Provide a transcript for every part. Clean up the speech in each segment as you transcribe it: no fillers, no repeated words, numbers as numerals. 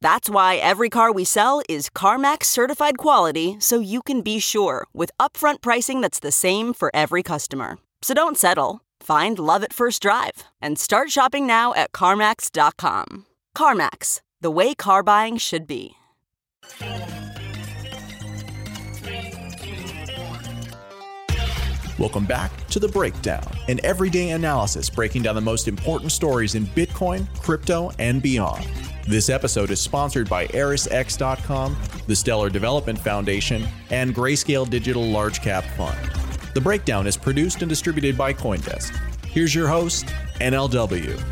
That's why every car we sell is CarMax certified quality, so you can be sure with upfront pricing that's the same for every customer. So don't settle. Find love at first drive and start shopping now at CarMax.com. CarMax, the way car buying should be. Welcome back to The Breakdown, an everyday analysis breaking down the most important stories in Bitcoin, crypto, and beyond. This episode is sponsored by ErisX.com, the Stellar Development Foundation, and Grayscale Digital Large Cap Fund. The Breakdown is produced and distributed by CoinDesk. Here's your host, NLW.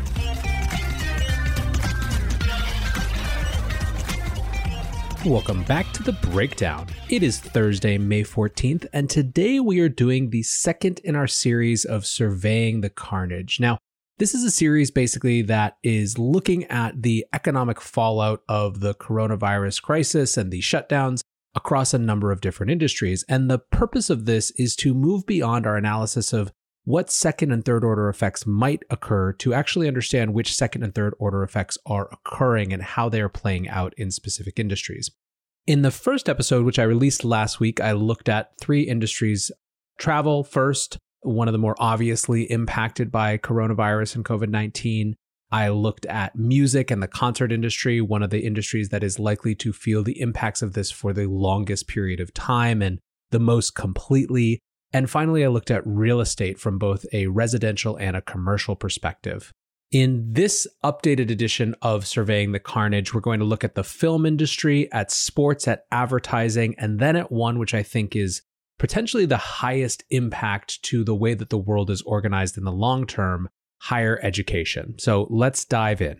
Welcome back to The Breakdown. It is Thursday, May 14th, and today we are doing the second in our series of Surveying the Carnage. Now, this is a series basically that is looking at the economic fallout of the coronavirus crisis and the shutdowns across a number of different industries. And the purpose of this is to move beyond our analysis of what second and third order effects might occur to actually understand which second and third order effects are occurring and how they are playing out in specific industries. In the first episode, which I released last week, I looked at three industries. Travel first, one of the more obviously impacted by coronavirus and COVID-19. I looked at music and the concert industry, one of the industries that is likely to feel the impacts of this for the longest period of time and the most completely. And finally, I looked at real estate from both a residential and a commercial perspective. In this updated edition of Surveying the Carnage, we're going to look at the film industry, at sports, at advertising, and then at one which I think is potentially the highest impact to the way that the world is organized in the long term, higher education. So let's dive in.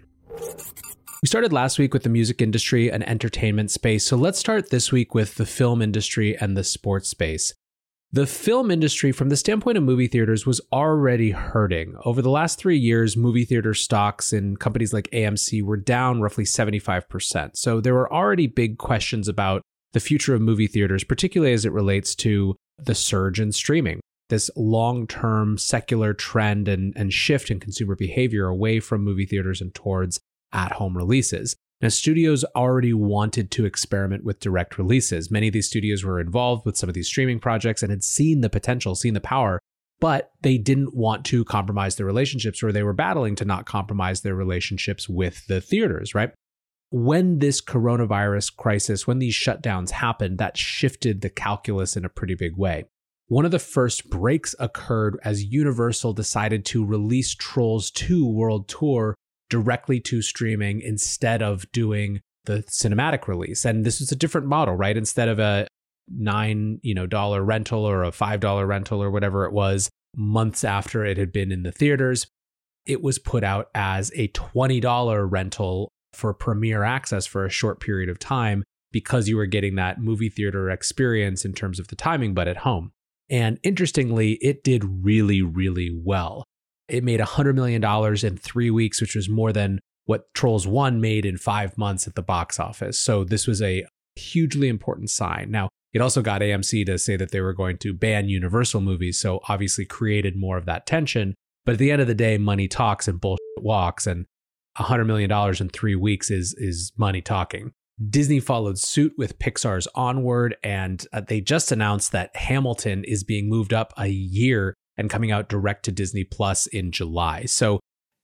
We started last week with the music industry and entertainment space. So let's start this week with the film industry and the sports space. The film industry, from the standpoint of movie theaters, was already hurting. Over the last 3 years, movie theater stocks in companies like AMC were down roughly 75%. So there were already big questions about the future of movie theaters, particularly as it relates to the surge in streaming, this long-term secular trend and shift in consumer behavior away from movie theaters and towards at-home releases. Now, studios already wanted to experiment with direct releases. Many of these studios were involved with some of these streaming projects and had seen the potential, seen the power, but they didn't want to compromise their relationships, or they were battling to not compromise their relationships with the theaters, right? When this coronavirus crisis, when these shutdowns happened, that shifted the calculus in a pretty big way. One of the first breaks occurred as Universal decided to release Trolls 2 World Tour directly to streaming instead of doing the cinematic release. And this is a different model, right? Instead of a $9 rental or a $5 rental or whatever it was, months after it had been in the theaters, it was put out as a $20 rental for premiere access for a short period of time, because you were getting that movie theater experience in terms of the timing, but at home. And interestingly, it did really, really well. It made $100 million in 3 weeks, which was more than what Trolls 1 made in 5 months at the box office. So this was a hugely important sign. Now, it also got AMC to say that they were going to ban Universal movies, so obviously created more of that tension. But at the end of the day, money talks and bullshit walks, and $100 million in 3 weeks is money talking. Disney followed suit with Pixar's Onward, and they just announced that Hamilton is being moved up a year and coming out direct to Disney Plus in July. So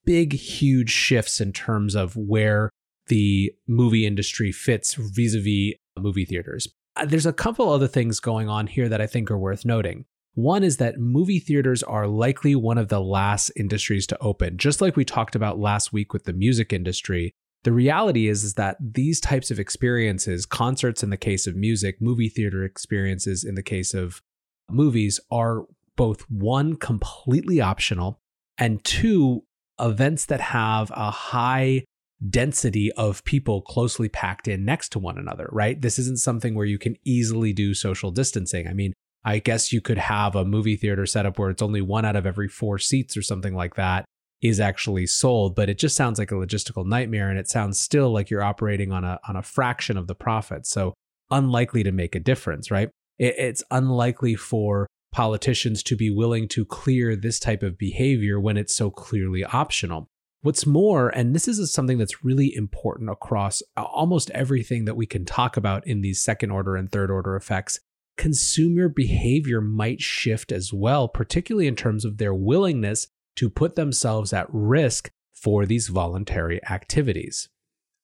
big, huge shifts in terms of where the movie industry fits vis-a-vis movie theaters. There's a couple other things going on here that I think are worth noting. One is that movie theaters are likely one of the last industries to open. Just like we talked about last week with the music industry, the reality is that these types of experiences, concerts in the case of music, movie theater experiences in the case of movies, are both, one, completely optional, and two, events that have a high density of people closely packed in next to one another, right? This isn't something where you can easily do social distancing. I mean, I guess you could have a movie theater setup where it's only one out of every four seats or something like that is actually sold, but it just sounds like a logistical nightmare, and it sounds still like you're operating on a fraction of the profit. So unlikely to make a difference, right? It's unlikely for politicians to be willing to clear this type of behavior when it's so clearly optional. What's more, and this is something that's really important across almost everything that we can talk about in these second order and third order effects, consumer behavior might shift as well, particularly in terms of their willingness to put themselves at risk for these voluntary activities.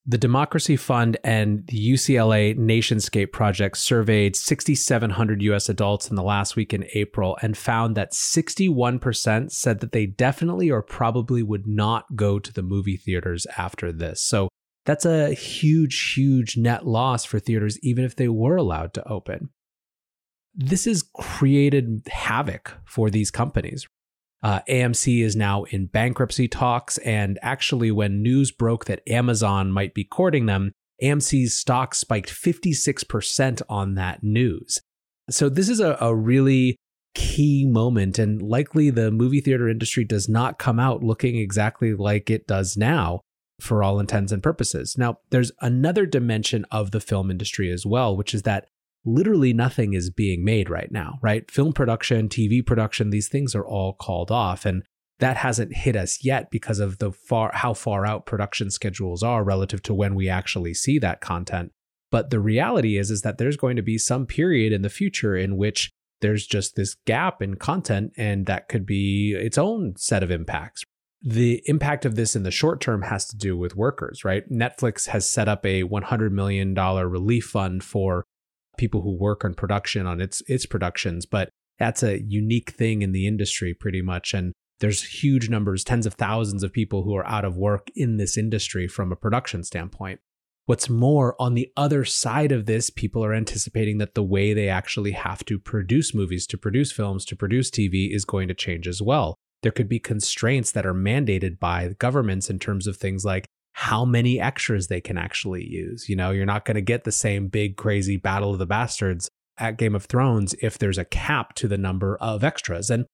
The Democracy Fund and the UCLA Nationscape Project surveyed 6,700 U.S. adults in the last week in April and found that 61% said that they definitely or probably would not go to the movie theaters after this. So that's a huge, huge net loss for theaters, even if they were allowed to open. This has created havoc for these companies. AMC is now in bankruptcy talks, and actually when news broke that Amazon might be courting them, AMC's stock spiked 56% on that news. So this is a really key moment, and likely the movie theater industry does not come out looking exactly like it does now for all intents and purposes. Now, there's another dimension of the film industry as well, which is that literally nothing is being made right now, right? Film production, TV production, these things are all called off. And that hasn't hit us yet because of how far out production schedules are relative to when we actually see that content. But the reality is that there's going to be some period in the future in which there's just this gap in content, and that could be its own set of impacts. The impact of this in the short term has to do with workers, right? Netflix has set up a $100 million relief fund for people who work on production on its productions, but that's a unique thing in the industry pretty much. And there's huge numbers, tens of thousands of people who are out of work in this industry from a production standpoint. What's more, on the other side of this, people are anticipating that the way they actually have to produce movies, to produce films, to produce TV is going to change as well. There could be constraints that are mandated by governments in terms of things like how many extras they can actually use. You know, you're not going to get the same big, crazy Battle of the Bastards at Game of Thrones if there's a cap to the number of extras. And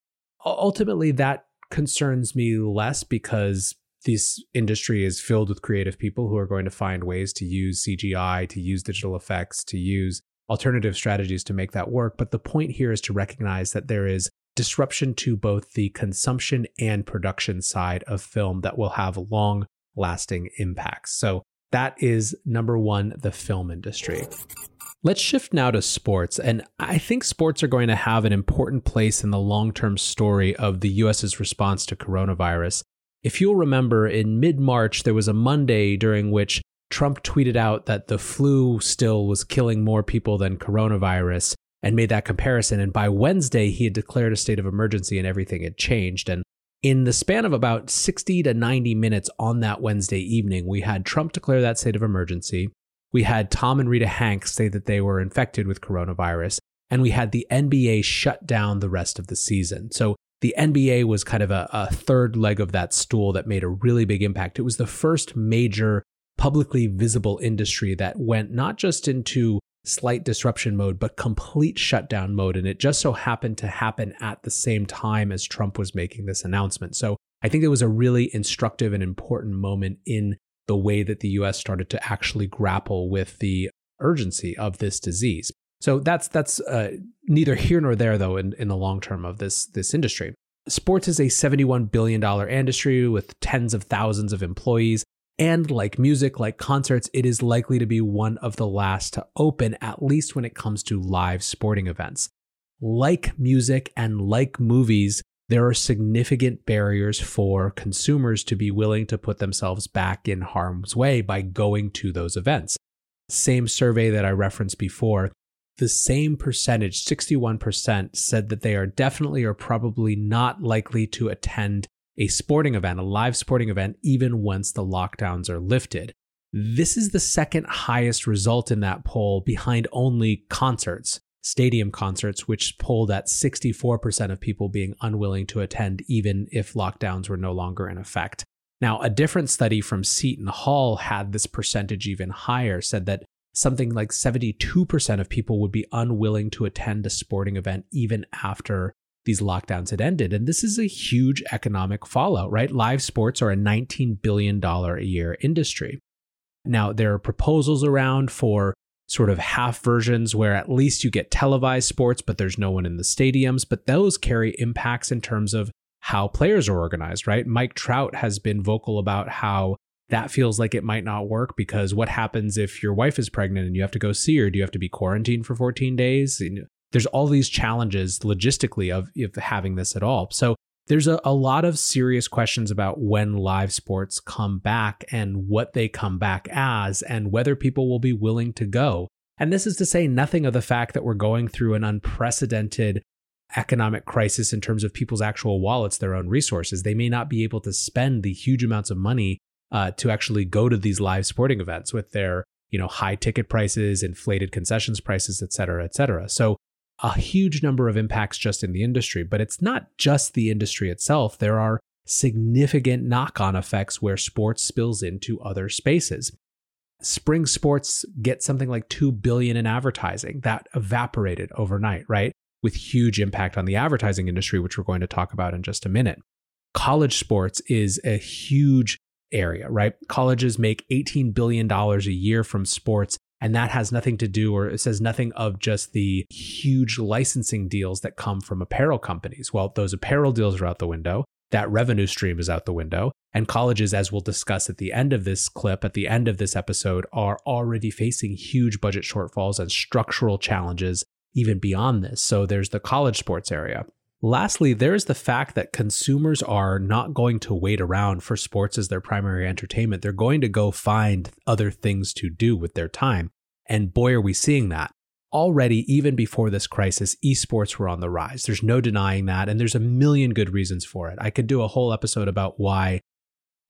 ultimately, that concerns me less because this industry is filled with creative people who are going to find ways to use CGI, to use digital effects, to use alternative strategies to make that work. But the point here is to recognize that there is disruption to both the consumption and production side of film that will have long lasting impacts. So that is number one, the film industry. Let's shift now to sports. And I think sports are going to have an important place in the long-term story of the US's response to coronavirus. If you'll remember, in mid-March, there was a Monday during which Trump tweeted out that the flu still was killing more people than coronavirus and made that comparison. And by Wednesday, he had declared a state of emergency and everything had changed. And in the span of about 60 to 90 minutes on that Wednesday evening, we had Trump declare that state of emergency. We had Tom and Rita Hanks say that they were infected with coronavirus. And we had the NBA shut down the rest of the season. So the NBA was kind of a third leg of that stool that made a really big impact. It was the first major publicly visible industry that went not just into slight disruption mode, but complete shutdown mode. And it just so happened to happen at the same time as Trump was making this announcement. So I think it was a really instructive and important moment in the way that the US started to actually grapple with the urgency of this disease. So that's neither here nor there, though, in the long term of this industry. Sports is a $71 billion industry with tens of thousands of employees. And like music, like concerts, it is likely to be one of the last to open, at least when it comes to live sporting events. Like music and like movies, there are significant barriers for consumers to be willing to put themselves back in harm's way by going to those events. Same survey that I referenced before, the same percentage, 61%, said that they are definitely or probably not likely to attend a sporting event, a live sporting event, even once the lockdowns are lifted. This is the second highest result in that poll, behind only concerts, stadium concerts, which polled at 64% of people being unwilling to attend even if lockdowns were no longer in effect. Now, a different study from Seton Hall had this percentage even higher, said that something like 72% of people would be unwilling to attend a sporting event even after these lockdowns had ended. And this is a huge economic fallout, right? Live sports are a $19 billion a year industry. Now, there are proposals around for sort of half versions where at least you get televised sports, but there's no one in the stadiums. But those carry impacts in terms of how players are organized, right? Mike Trout has been vocal about how that feels like it might not work, because what happens if your wife is pregnant and you have to go see her? Do you have to be quarantined for 14 days? There's all these challenges logistically of having this at all. So there's a lot of serious questions about when live sports come back and what they come back as, and whether people will be willing to go. And this is to say nothing of the fact that we're going through an unprecedented economic crisis in terms of people's actual wallets, their own resources. They may not be able to spend the huge amounts of money to actually go to these live sporting events with their, high ticket prices, inflated concessions prices, et cetera, et cetera. So a huge number of impacts just in the industry, but it's not just the industry itself. There are significant knock-on effects where sports spills into other spaces. Spring sports get something like $2 billion in advertising. That evaporated overnight, right? With huge impact on the advertising industry, which we're going to talk about in just a minute. College sports is a huge area, right? Colleges make $18 billion a year from sports, and that has nothing to do, or it says nothing of just the huge licensing deals that come from apparel companies. Well, those apparel deals are out the window. That revenue stream is out the window. And colleges, as we'll discuss at the end of this clip, at the end of this episode, are already facing huge budget shortfalls and structural challenges even beyond this. So there's the college sports area. Lastly, there's the fact that consumers are not going to wait around for sports as their primary entertainment. They're going to go find other things to do with their time. And boy, are we seeing that. Already, even before this crisis, esports were on the rise. There's no denying that. And there's a million good reasons for it. I could do a whole episode about why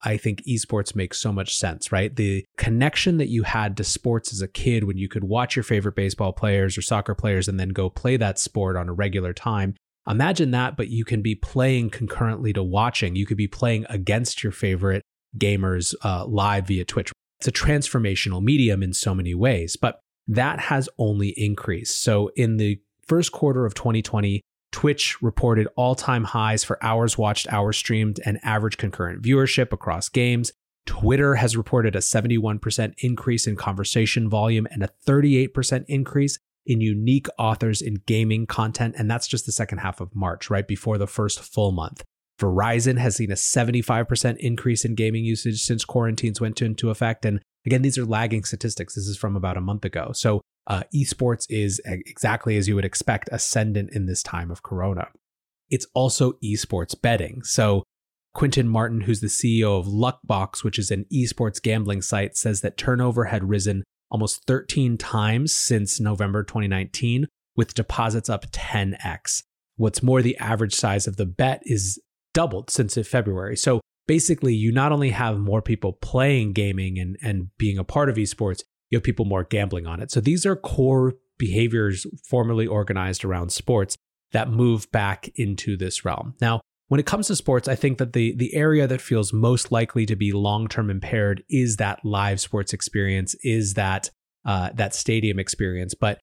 I think esports makes so much sense, right? The connection that you had to sports as a kid, when you could watch your favorite baseball players or soccer players and then go play that sport on a regular time. Imagine that, but you can be playing concurrently to watching. You could be playing against your favorite gamers live via Twitch. It's a transformational medium in so many ways, but that has only increased. So in the first quarter of 2020, Twitch reported all-time highs for hours watched, hours streamed, and average concurrent viewership across games. Twitter has reported a 71% increase in conversation volume and a 38% increase in unique authors in gaming content, and that's just the second half of March, right before the first full month. Verizon has seen a 75% increase in gaming usage since quarantines went into effect, and again, these are lagging statistics. This is from about a month ago. So esports is exactly as you would expect, ascendant in this time of corona. It's also esports betting. So Quentin Martin, who's the CEO of Luckbox, which is an esports gambling site, says that turnover had risen almost 13 times since November 2019, with deposits up 10x. What's more, the average size of the bet is doubled since February. So basically, you not only have more people playing gaming and being a part of esports, you have people more gambling on it. So these are core behaviors formerly organized around sports that move back into this realm. Now, when it comes to sports, I think that the area that feels most likely to be long-term impaired is that live sports experience, is that stadium experience. But,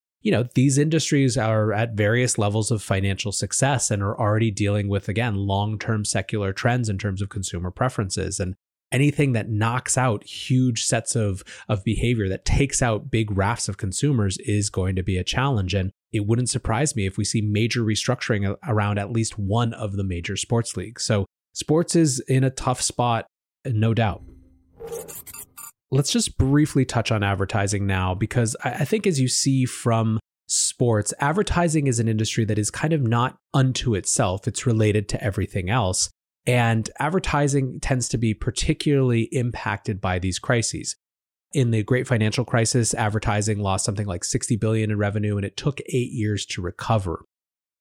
these industries are at various levels of financial success and are already dealing with, again, long-term secular trends in terms of consumer preferences. And anything that knocks out huge sets of behavior, that takes out big rafts of consumers, is going to be a challenge. And it wouldn't surprise me if we see major restructuring around at least one of the major sports leagues. So sports is in a tough spot, no doubt. Let's just briefly touch on advertising now, because I think as you see from sports, advertising is an industry that is kind of not unto itself. It's related to everything else. And advertising tends to be particularly impacted by these crises. In the great financial crisis, advertising lost something like $60 billion in revenue, and it took 8 years to recover.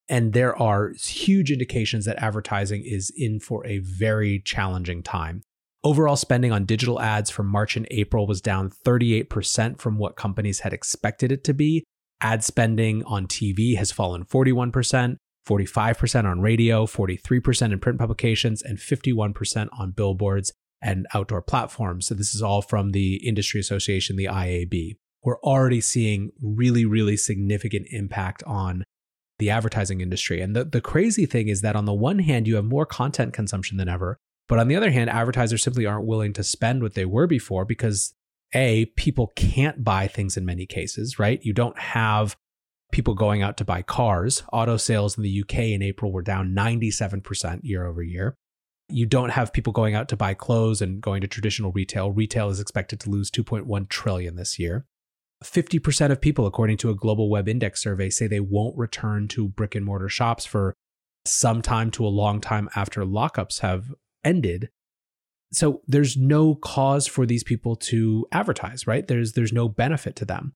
And there are huge indications that advertising is in for a very challenging time. Overall spending on digital ads from March and April was down 38% from what companies had expected it to be. Ad spending on TV has fallen 41%, 45% on radio, 43% in print publications, and 51% on billboards and outdoor platforms. So this is all from the industry association, the IAB. We're already seeing really, really significant impact on the advertising industry. And the crazy thing is that on the one hand, you have more content consumption than ever. But on the other hand, advertisers simply aren't willing to spend what they were before because A, people can't buy things in many cases, right? You don't have people going out to buy cars. Auto sales in the UK in April were down 97% year over year. You don't have people going out to buy clothes and going to traditional retail. Retail is expected to lose $2.1 trillion this year. 50% of people, according to a Global Web Index survey, say they won't return to brick and mortar shops for some time to a long time after lockups have ended. So there's no cause for these people to advertise, right? There's no benefit to them.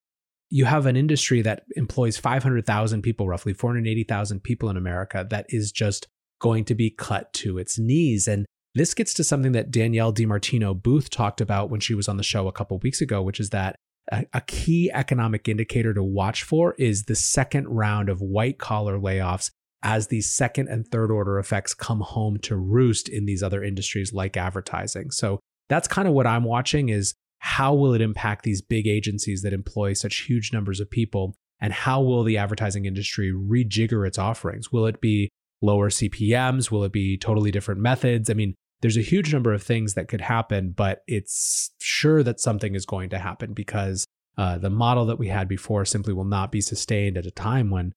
You have an industry that employs 500,000 people, roughly 480,000 people in America, that is just going to be cut to its knees. And this gets to something that Danielle DiMartino Booth talked about when she was on the show a couple of weeks ago, which is that a key economic indicator to watch for is the second round of white-collar layoffs as these second and third order effects come home to roost in these other industries like advertising. So that's kind of what I'm watching is how will it impact these big agencies that employ such huge numbers of people, and how will the advertising industry rejigger its offerings? Will it be lower CPMs? Will it be totally different methods? I mean, there's a huge number of things that could happen, but it's sure that something is going to happen because the model that we had before simply will not be sustained at a time when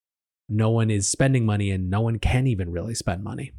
no one is spending money and no one can even really spend money.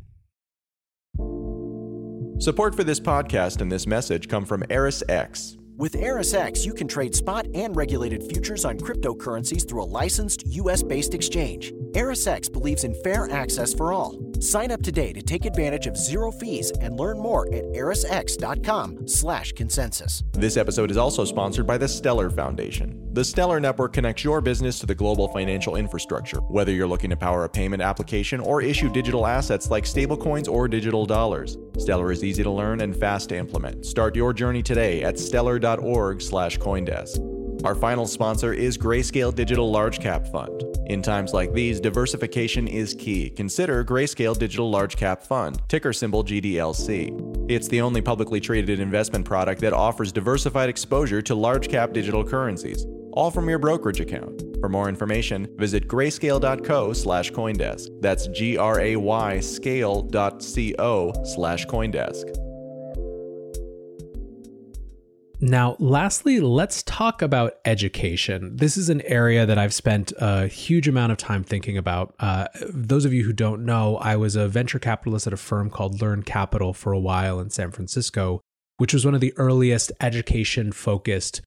Support for this podcast and this message come from ErisX. With ErisX, you can trade spot and regulated futures on cryptocurrencies through a licensed U.S.-based exchange. ErisX believes in fair access for all. Sign up today to take advantage of zero fees and learn more at erisx.com/consensus. This episode is also sponsored by the Stellar Foundation. The Stellar Network connects your business to the global financial infrastructure. Whether you're looking to power a payment application or issue digital assets like stablecoins or digital dollars, Stellar is easy to learn and fast to implement. Start your journey today at stellar.org/CoinDesk. Our final sponsor is Grayscale Digital Large Cap Fund. In times like these, diversification is key. Consider Grayscale Digital Large Cap Fund, ticker symbol GDLC. It's the only publicly traded investment product that offers diversified exposure to large cap digital currencies, all from your brokerage account. For more information, visit grayscale.co/CoinDesk. That's grayscale.co/CoinDesk. Now, lastly, let's talk about education. This is an area that I've spent a huge amount of time thinking about. Those of you who don't know, I was a venture capitalist at a firm called Learn Capital for a while in San Francisco, which was one of the earliest education-focused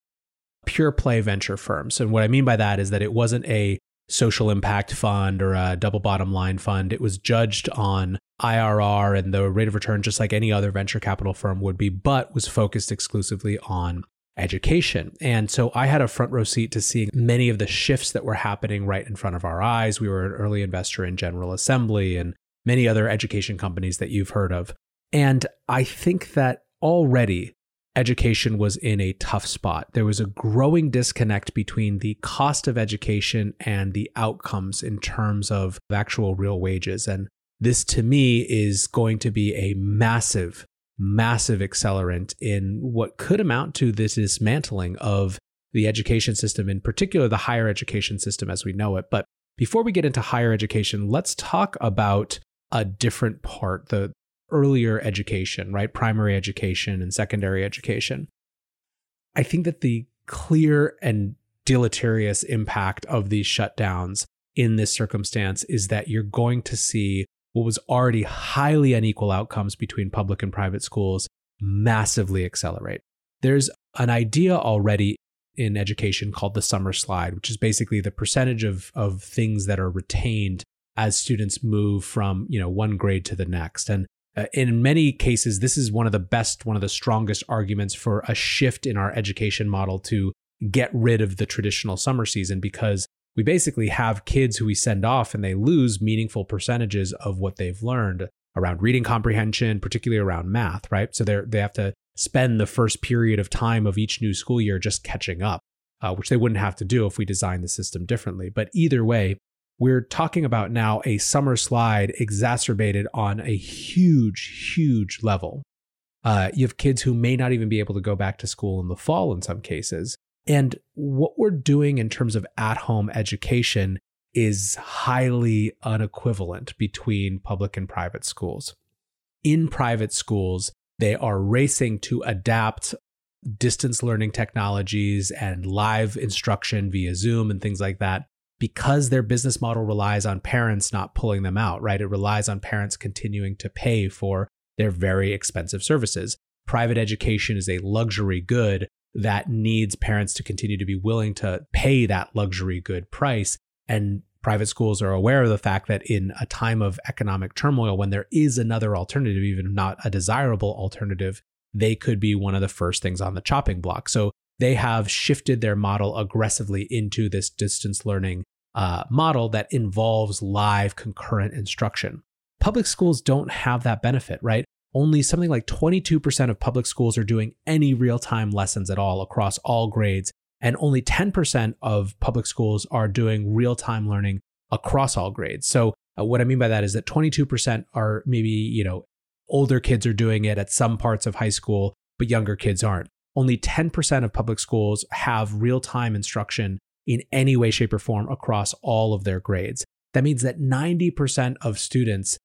pure play venture firms. And what I mean by that is that it wasn't a social impact fund or a double bottom line fund. It was judged on IRR and the rate of return, just like any other venture capital firm would be, but was focused exclusively on education. And so I had a front row seat to seeing many of the shifts that were happening right in front of our eyes. We were an early investor in General Assembly and many other education companies that you've heard of. And I think that already education was in a tough spot. There was a growing disconnect between the cost of education and the outcomes in terms of actual real wages. And this, to me, is going to be a massive, massive accelerant in what could amount to this dismantling of the education system, in particular the higher education system as we know it. But before we get into higher education, let's talk about a different part, the earlier education, right? Primary education and secondary education. I think that the clear and deleterious impact of these shutdowns in this circumstance is that you're going to see what was already highly unequal outcomes between public and private schools massively accelerate. There's an idea already in education called the summer slide, which is basically the percentage of things that are retained as students move from, one grade to the next. And In many cases, this is one of the best, one of the strongest arguments for a shift in our education model to get rid of the traditional summer season, because we basically have kids who we send off and they lose meaningful percentages of what they've learned around reading comprehension, particularly around math, right? So they have to spend the first period of time of each new school year just catching up, which they wouldn't have to do if we designed the system differently. But either way, we're talking about now a summer slide exacerbated on a huge, huge level. You have kids who may not even be able to go back to school in the fall in some cases. And what we're doing in terms of at-home education is highly unequivalent between public and private schools. In private schools, they are racing to adapt distance learning technologies and live instruction via Zoom and things like that, because their business model relies on parents not pulling them out, right? It relies on parents continuing to pay for their very expensive services. Private education is a luxury good that needs parents to continue to be willing to pay that luxury good price. And private schools are aware of the fact that in a time of economic turmoil, when there is another alternative, even not a desirable alternative, they could be one of the first things on the chopping block. So they have shifted their model aggressively into this distance learning model that involves live concurrent instruction. Public schools don't have that benefit, right? Only something like 22% of public schools are doing any real-time lessons at all across all grades, and only 10% of public schools are doing real-time learning across all grades. So what I mean by that is that 22% are maybe, older kids are doing it at some parts of high school, but younger kids aren't. Only 10% of public schools have real-time instruction in any way, shape, or form across all of their grades. That means that 90% of students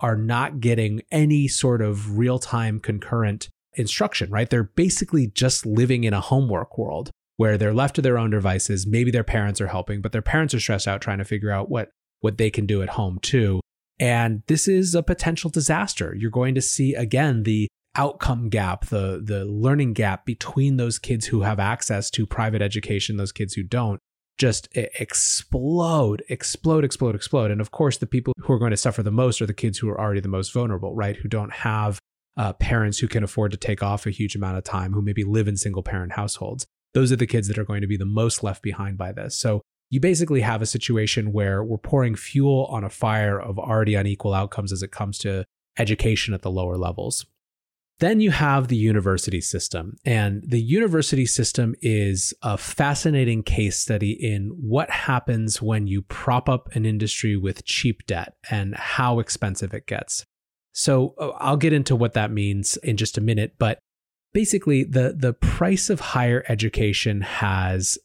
are not getting any sort of real-time concurrent instruction, right? They're basically just living in a homework world where they're left to their own devices. Maybe their parents are helping, but their parents are stressed out trying to figure out what they can do at home too. And this is a potential disaster. You're going to see, again, the outcome gap, the learning gap between those kids who have access to private education, those kids who don't, just explode. And of course, the people who are going to suffer the most are the kids who are already the most vulnerable, right? Who don't have parents who can afford to take off a huge amount of time, who maybe live in single parent households. Those are the kids that are going to be the most left behind by this. So you basically have a situation where we're pouring fuel on a fire of already unequal outcomes as it comes to education at the lower levels. Then you have the university system, and the university system is a fascinating case study in what happens when you prop up an industry with cheap debt and how expensive it gets. So I'll get into what that means in just a minute, but basically the price of higher education has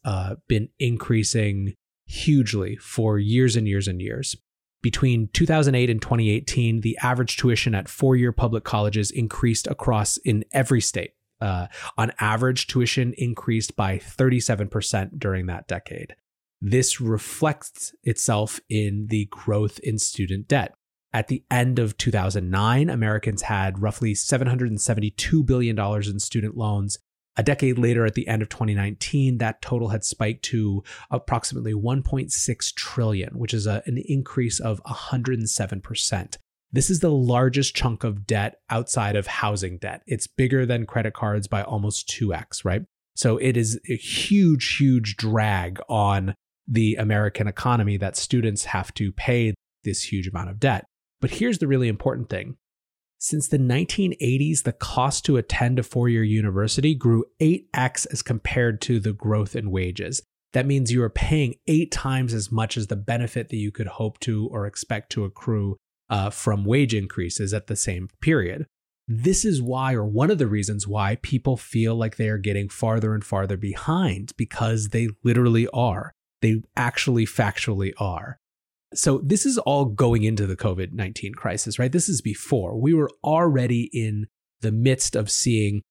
been increasing hugely for years and years and years. Between 2008 and 2018, the average tuition at four-year public colleges increased across in every state. On average, tuition increased by 37% during that decade. This reflects itself in the growth in student debt. At the end of 2009, Americans had roughly $772 billion in student loans. A decade later, at the end of 2019, that total had spiked to approximately $1.6 trillion, which is an increase of 107%. This is the largest chunk of debt outside of housing debt. It's bigger than credit cards by almost 2x, right? So it is a huge, huge drag on the American economy that students have to pay this huge amount of debt. But here's the really important thing. Since the 1980s, the cost to attend a four-year university grew 8x as compared to the growth in wages. That means you are paying 8 times as much as the benefit that you could hope to or expect to accrue from wage increases at the same period. This is why, or one of the reasons why, people feel like they are getting farther and farther behind, because they literally are. They actually factually are. So this is all going into the COVID-19 crisis, right? This is before. We were already in the midst of seeing,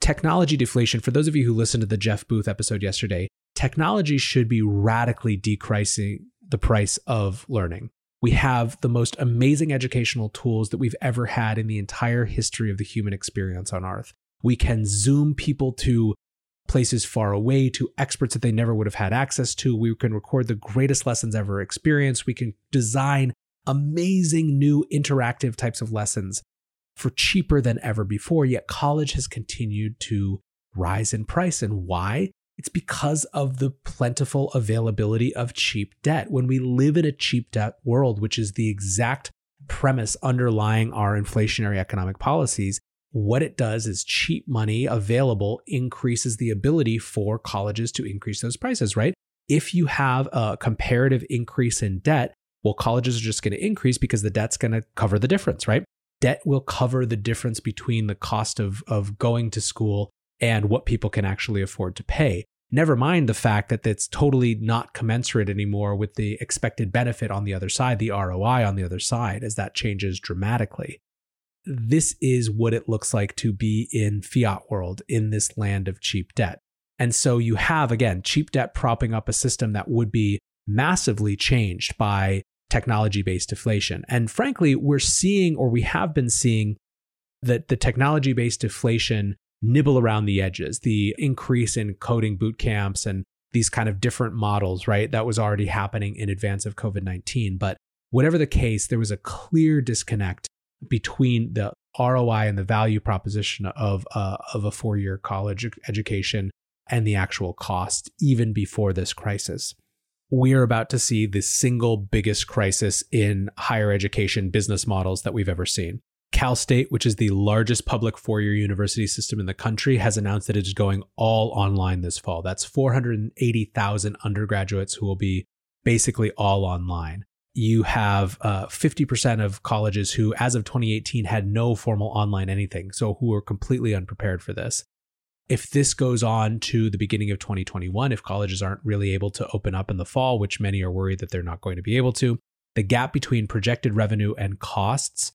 technology deflation. For those of you who listened to the Jeff Booth episode yesterday, technology should be radically decreasing the price of learning. We have the most amazing educational tools that we've ever had in the entire history of the human experience on Earth. We can Zoom people to places far away, to experts that they never would have had access to. We can record the greatest lessons ever experienced. We can design amazing new interactive types of lessons for cheaper than ever before, yet college has continued to rise in price. And why? It's because of the plentiful availability of cheap debt. When we live in a cheap debt world, which is the exact premise underlying our inflationary economic policies, what it does is cheap money available increases the ability for colleges to increase those prices, right? If you have a comparative increase in debt, well, colleges are just going to increase because the debt's going to cover the difference, right? Debt will cover the difference between the cost of going to school and what people can actually afford to pay. Never mind the fact that it's totally not commensurate anymore with the expected benefit on the other side, the ROI on the other side, as that changes dramatically. This is what it looks like to be in fiat world, in this land of cheap debt. And so you have, again, cheap debt propping up a system that would be massively changed by technology-based deflation. And frankly, we're seeing, or we have been seeing, that the technology-based deflation nibble around the edges, the increase in coding boot camps and these kind of different models, right? That was already happening in advance of COVID-19. But whatever the case, there was a clear disconnect between the ROI and the value proposition of a four-year college education and the actual cost, even before this crisis. We are about to see the single biggest crisis in higher education business models that we've ever seen. Cal State, which is the largest public four-year university system in the country, has announced that it is going all online this fall. That's 480,000 undergraduates who will be basically all online. You have 50% of colleges who, as of 2018, had no formal online anything, so who were completely unprepared for this. If this goes on to the beginning of 2021, if colleges aren't really able to open up in the fall, which many are worried that they're not going to be able to, the gap between projected revenue and costs,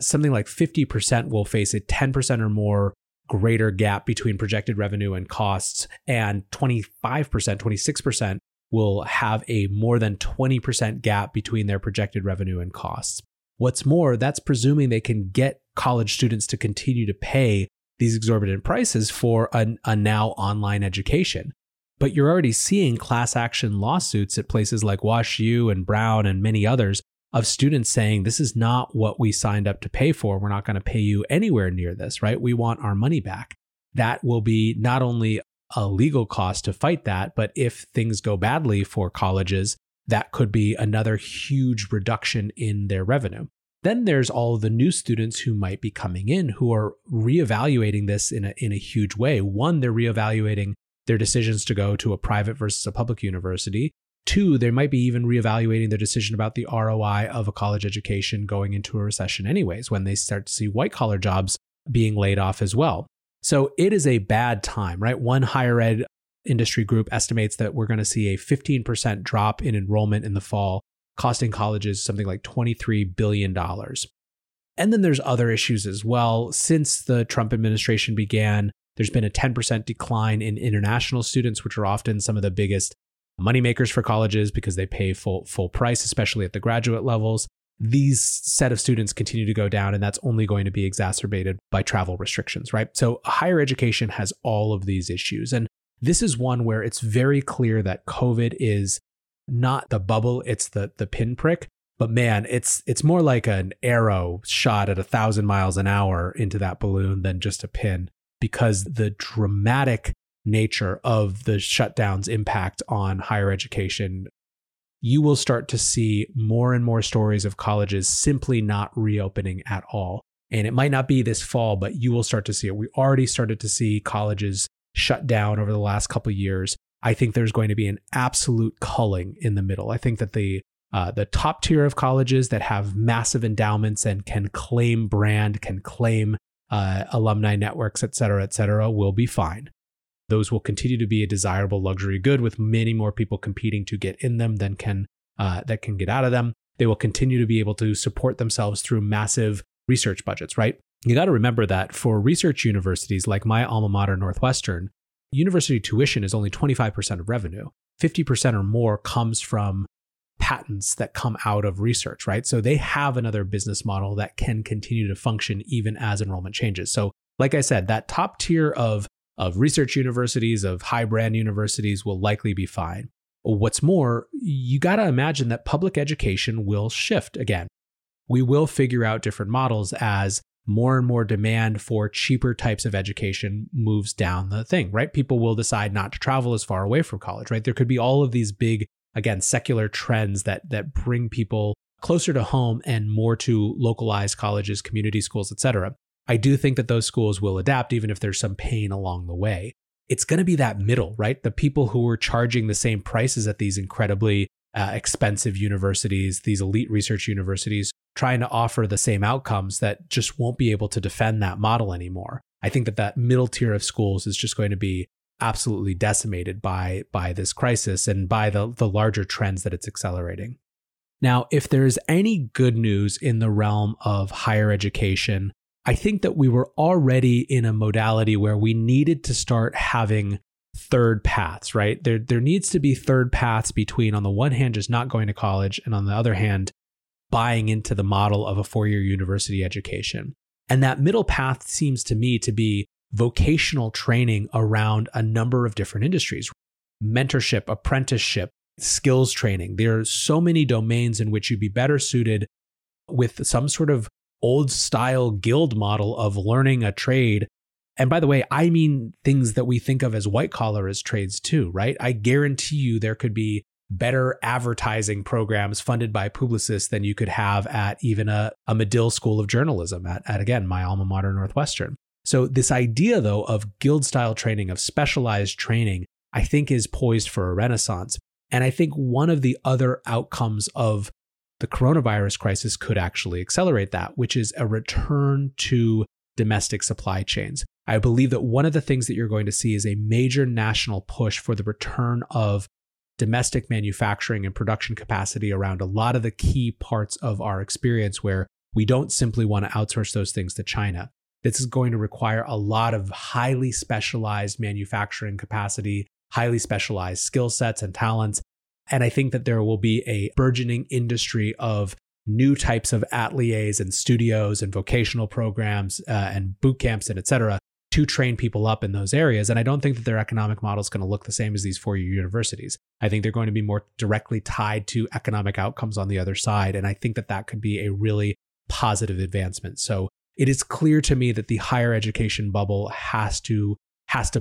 something like 50% will face a 10% or more greater gap between projected revenue and costs, and 25%, 26% will have a more than 20% gap between their projected revenue and costs. What's more, that's presuming they can get college students to continue to pay these exorbitant prices for a now online education. But you're already seeing class action lawsuits at places like WashU and Brown and many others of students saying, this is not what we signed up to pay for. We're not going to pay you anywhere near this, right? We want our money back. That will be not only a legal cost to fight that, but if things go badly for colleges, that could be another huge reduction in their revenue. Then there's all of the new students who might be coming in who are reevaluating this in a huge way. One, they're reevaluating their decisions to go to a private versus a public university. Two, they might be even reevaluating their decision about the ROI of a college education going into a recession anyways, when they start to see white-collar jobs being laid off as well. So it is a bad time, right? One higher ed industry group estimates that we're going to see a 15% drop in enrollment in the fall, costing colleges something like $23 billion. And then there's other issues as well. Since the Trump administration began, there's been a 10% decline in international students, which are often some of the biggest moneymakers for colleges because they pay full price, especially at the graduate levels. These set of students continue to go down, and that's only going to be exacerbated by travel restrictions, right? So higher education has all of these issues. And this is one where it's very clear that COVID is not the bubble, it's the pinprick. But man, it's more like an arrow shot at 1,000 miles an hour into that balloon than just a pin, because the dramatic nature of the shutdown's impact on higher education, you will start to see more and more stories of colleges simply not reopening at all. And it might not be this fall, but you will start to see it. We already started to see colleges shut down over the last couple of years. I think there's going to be an absolute culling in the middle. I think that the top tier of colleges that have massive endowments and can claim brand, can claim alumni networks, et cetera, will be fine. Those will continue to be a desirable luxury good with many more people competing to get in them than can get out of them. They will continue to be able to support themselves through massive research budgets, right? You got to remember that for research universities like my alma mater, Northwestern, university tuition is only 25% of revenue. 50% or more comes from patents that come out of research, right? So they have another business model that can continue to function even as enrollment changes. So like I said, that top tier of research universities, of high brand universities will likely be fine. What's more, you got to imagine that public education will shift again. We will figure out different models as more and more demand for cheaper types of education moves down the thing, right? People will decide not to travel as far away from college, right? There could be all of these big, again, secular trends that bring people closer to home and more to localized colleges, community schools, et cetera. I do think that those schools will adapt, even if there's some pain along the way. It's going to be that middle, right? The people who are charging the same prices at these incredibly expensive universities, these elite research universities, trying to offer the same outcomes that just won't be able to defend that model anymore. I think that middle tier of schools is just going to be absolutely decimated by this crisis and by the larger trends that it's accelerating. Now, if there's any good news in the realm of higher education, I think that we were already in a modality where we needed to start having third paths, right? There needs to be third paths between, on the one hand, just not going to college, and on the other hand, buying into the model of a four-year university education. And that middle path seems to me to be vocational training around a number of different industries, mentorship, apprenticeship, skills training. There are so many domains in which you'd be better suited with some sort of old style guild model of learning a trade. And by the way, I mean things that we think of as white collar as trades too, right? I guarantee you there could be better advertising programs funded by Publicis than you could have at even a Medill School of Journalism at, again, my alma mater, Northwestern. So this idea, though, of guild style training, of specialized training, I think is poised for a renaissance. And I think one of the other outcomes of the coronavirus crisis could actually accelerate that, which is a return to domestic supply chains. I believe that one of the things that you're going to see is a major national push for the return of domestic manufacturing and production capacity around a lot of the key parts of our experience where we don't simply want to outsource those things to China. This is going to require a lot of highly specialized manufacturing capacity, highly specialized skill sets and talents. And I think that there will be a burgeoning industry of new types of ateliers and studios and vocational programs and boot camps and et cetera to train people up in those areas. And I don't think that their economic model is going to look the same as these four-year universities. I think they're going to be more directly tied to economic outcomes on the other side. And I think that could be a really positive advancement. So it is clear to me that the higher education bubble has to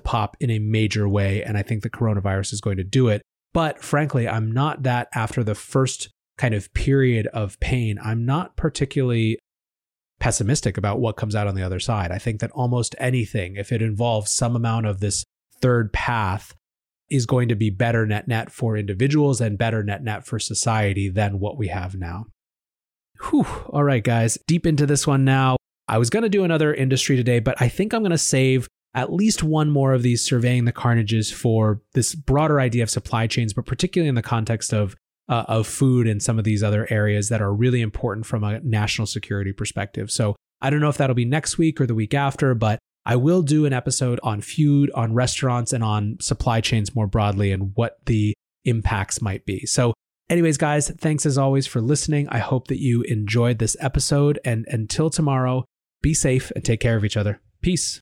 pop in a major way. And I think the coronavirus is going to do it. But frankly, I'm not that after the first kind of period of pain, I'm not particularly pessimistic about what comes out on the other side. I think that almost anything, if it involves some amount of this third path, is going to be better net-net for individuals and better net-net for society than what we have now. Whew. All right, guys, deep into this one now. I was going to do another industry today, but I think I'm going to save at least one more of these surveying the carnages for this broader idea of supply chains, but particularly in the context of food and some of these other areas that are really important from a national security perspective. So I don't know if that'll be next week or the week after, but I will do an episode on food, on restaurants, and on supply chains more broadly and what the impacts might be. So anyways, guys, thanks as always for listening. I hope that you enjoyed this episode. And until tomorrow, be safe and take care of each other. Peace.